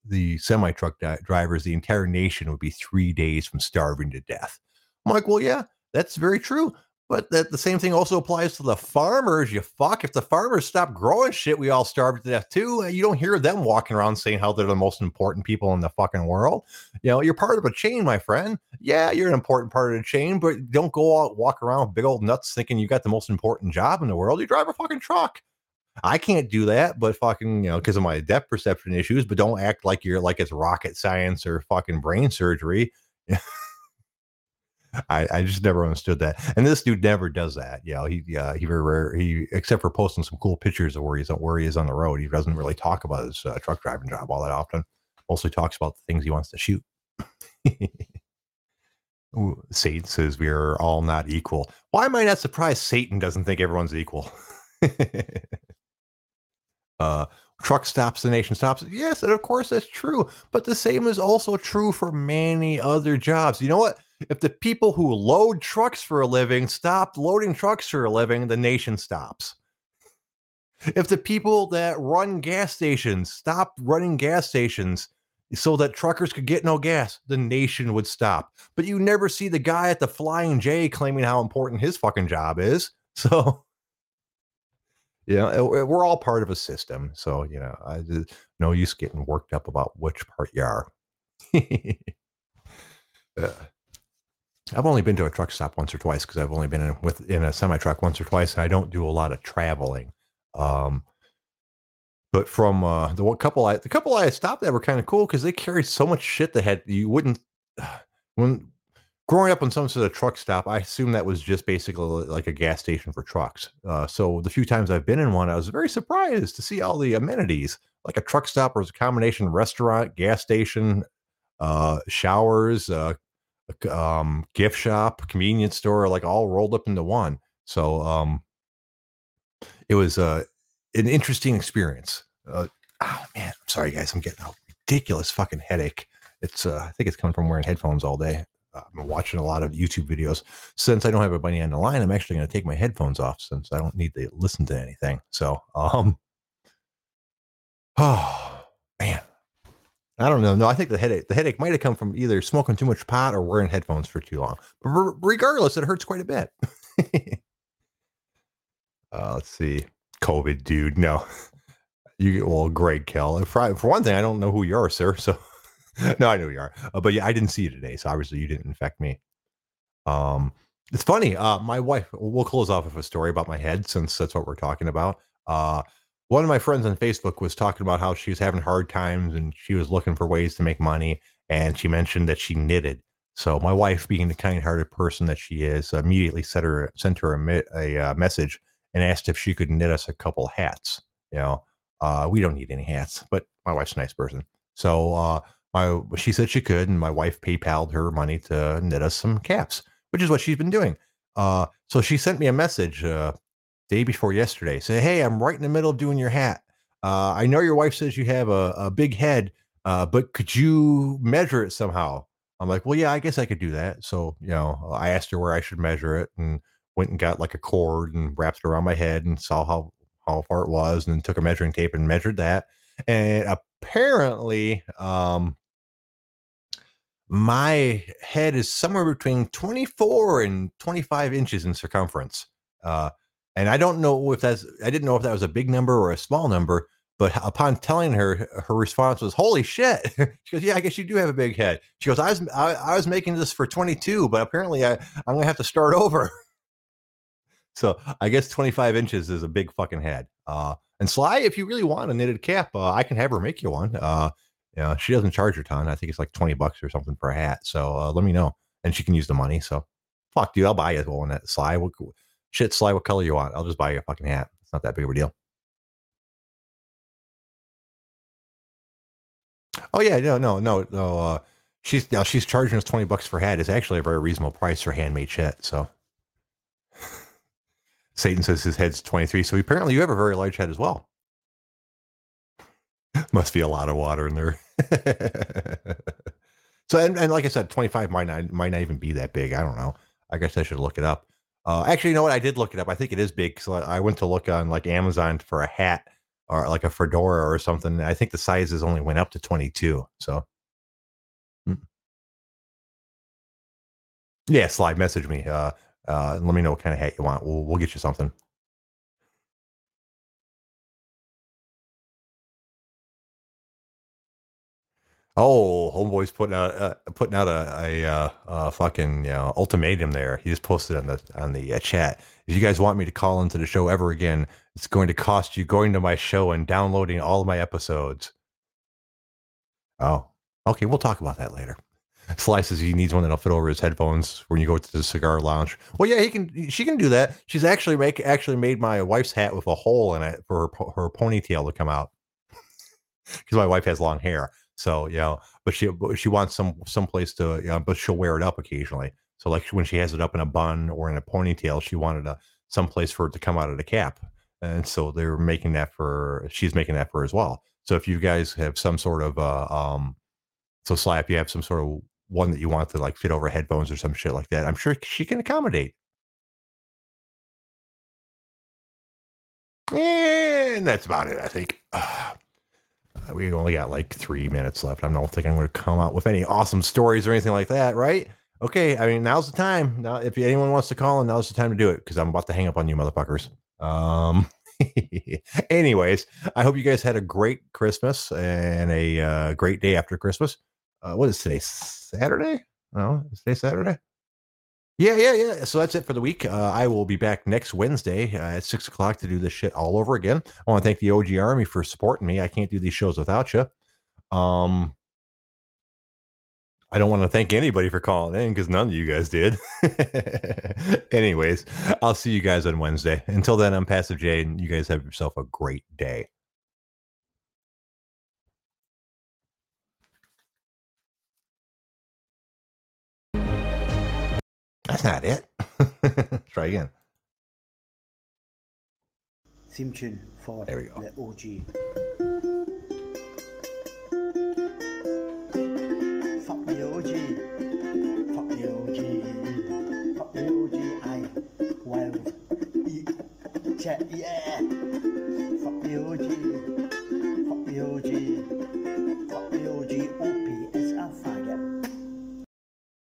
the semi truck drivers, the entire nation would be 3 days from starving to death. I'm like, well, yeah, that's very true. But that the same thing also applies to the farmers, you fuck. If the farmers stop growing shit, we all starve to death too. You don't hear them walking around saying how they're the most important people in the fucking world. You know, you're part of a chain, my friend. Yeah, you're an important part of the chain, but don't go out, walk around with big old nuts thinking you got the most important job in the world. You drive a fucking truck. I can't do that, but fucking, because of my depth perception issues, but don't act like it's rocket science or fucking brain surgery. I just never understood that, and this dude never does that. Yeah, he very rare. He, except for posting some cool pictures of where he is on the road, he doesn't really talk about his truck driving job all that often. Mostly talks about the things he wants to shoot. Ooh, Satan says we are all not equal. Why am I not surprised? Satan doesn't think everyone's equal. Truck stops, the nation stops. Yes, and of course that's true. But the same is also true for many other jobs. You know what? If the people who load trucks for a living stop loading trucks for a living, the nation stops. If the people that run gas stations stop running gas stations so that truckers could get no gas, the nation would stop. But you never see the guy at the Flying J claiming how important his fucking job is. So, we're all part of a system. So, no use getting worked up about which part you are. I've only been to a truck stop once or twice because I've only been in a semi truck once or twice, and I don't do a lot of traveling. But from the couple I stopped at were kind of cool because they carried so much shit that growing up on some sort of truck stop, I assumed that was just basically like a gas station for trucks. So the few times I've been in one, I was very surprised to see all the amenities. Like a truck stop was a combination restaurant, gas station, showers, gift shop, convenience store, like all rolled up into one. So it was an interesting experience. Oh man, I'm sorry guys, I'm getting a ridiculous fucking headache. It's I think it's coming from wearing headphones all day. I've been watching a lot of YouTube videos. Since I don't have a buddy on the line, I'm actually going to take my headphones off since I don't need to listen to anything. So oh man, I don't know. No, I think the headache might have come from either smoking too much pot or wearing headphones for too long. But regardless, it hurts quite a bit. Let's see. COVID, dude. No. Greg Kell. For one thing, I don't know who you are, sir. So no, I know who you are. But yeah, I didn't see you today. So obviously you didn't infect me. It's funny. My wife, we'll close off with a story about my head since that's what we're talking about. One of my friends on Facebook was talking about how she was having hard times and she was looking for ways to make money. And she mentioned that she knitted. So my wife, being the kind-hearted person that she is, immediately sent her a message and asked if she could knit us a couple hats. We don't need any hats, but my wife's a nice person. So she said she could, and my wife PayPal'd her money to knit us some caps, which is what she's been doing. So she sent me a message day before yesterday, say, hey, I'm right in the middle of doing your hat. I know your wife says you have a big head, but could you measure it somehow? I'm like, well, yeah, I guess I could do that. So, I asked her where I should measure it and went and got like a cord and wrapped it around my head and saw how far it was and then took a measuring tape and measured that. And apparently, my head is somewhere between 24 and 25 inches in circumference. And I don't know if I didn't know if that was a big number or a small number, but upon telling her, her response was, holy shit. She goes, yeah, I guess you do have a big head. She goes, I was making this for 22, but apparently I'm going to have to start over. So I guess 25 inches is a big fucking head. And Sly, if you really want a knitted cap, I can have her make you one. She doesn't charge a ton. I think it's like $20 or something for a hat. So let me know. And she can use the money. So fuck, dude, I'll buy you one. That Sly will. Shit, Sly, what color you want? I'll just buy you a fucking hat. It's not that big of a deal. Oh yeah, no. She's charging us $20 for a hat. It's actually a very reasonable price for handmade shit. So, Satan says his head's 23, so apparently you have a very large head as well. Must be a lot of water in there. So, and like I said, 25 might not even be that big. I don't know. I guess I should look it up. Actually, you know what? I did look it up. I think it is big. So I went to look on like Amazon for a hat or like a fedora or something. I think the sizes only went up to 22. So, yeah, Sly, message me. Let me know what kind of hat you want. We'll get you something. Oh, homeboy's putting out a fucking ultimatum there. He just posted on the chat. If you guys want me to call into the show ever again, it's going to cost you going to my show and downloading all of my episodes. Oh, okay. We'll talk about that later. Sly says he needs one that'll fit over his headphones when you go to the cigar lounge. Well, yeah, she can do that. She's actually made my wife's hat with a hole in it for her ponytail to come out because my wife has long hair. So, you know, but she wants some place to, you know, but she'll wear it up occasionally. So like when she has it up in a bun or in a ponytail, she wanted some place for it to come out of the cap. And so she's making that for her as well. So if you guys have some sort of, so Sly, if you have some sort of one that you want to like fit over headphones or some shit like that, I'm sure she can accommodate. And that's about it, I think. We only got like 3 minutes left. I don't think I'm going to come out with any awesome stories or anything like that, right? Okay, I mean, now's the time. Now, if anyone wants to call in, now's the time to do it because I'm about to hang up on you motherfuckers. Anyways, I hope you guys had a great Christmas and a great day after Christmas. What is today? Saturday? No, is today Saturday? Yeah. So that's it for the week. I will be back next Wednesday at 6:00 to do this shit all over again. I want to thank the OG Army for supporting me. I can't do these shows without you. I don't want to thank anybody for calling in because none of you guys did. Anyways, I'll see you guys on Wednesday. Until then, I'm Passive J, and you guys have yourself a great day. That's not it. Try again. Theme tune for there we go. The OG. Fuck the OG.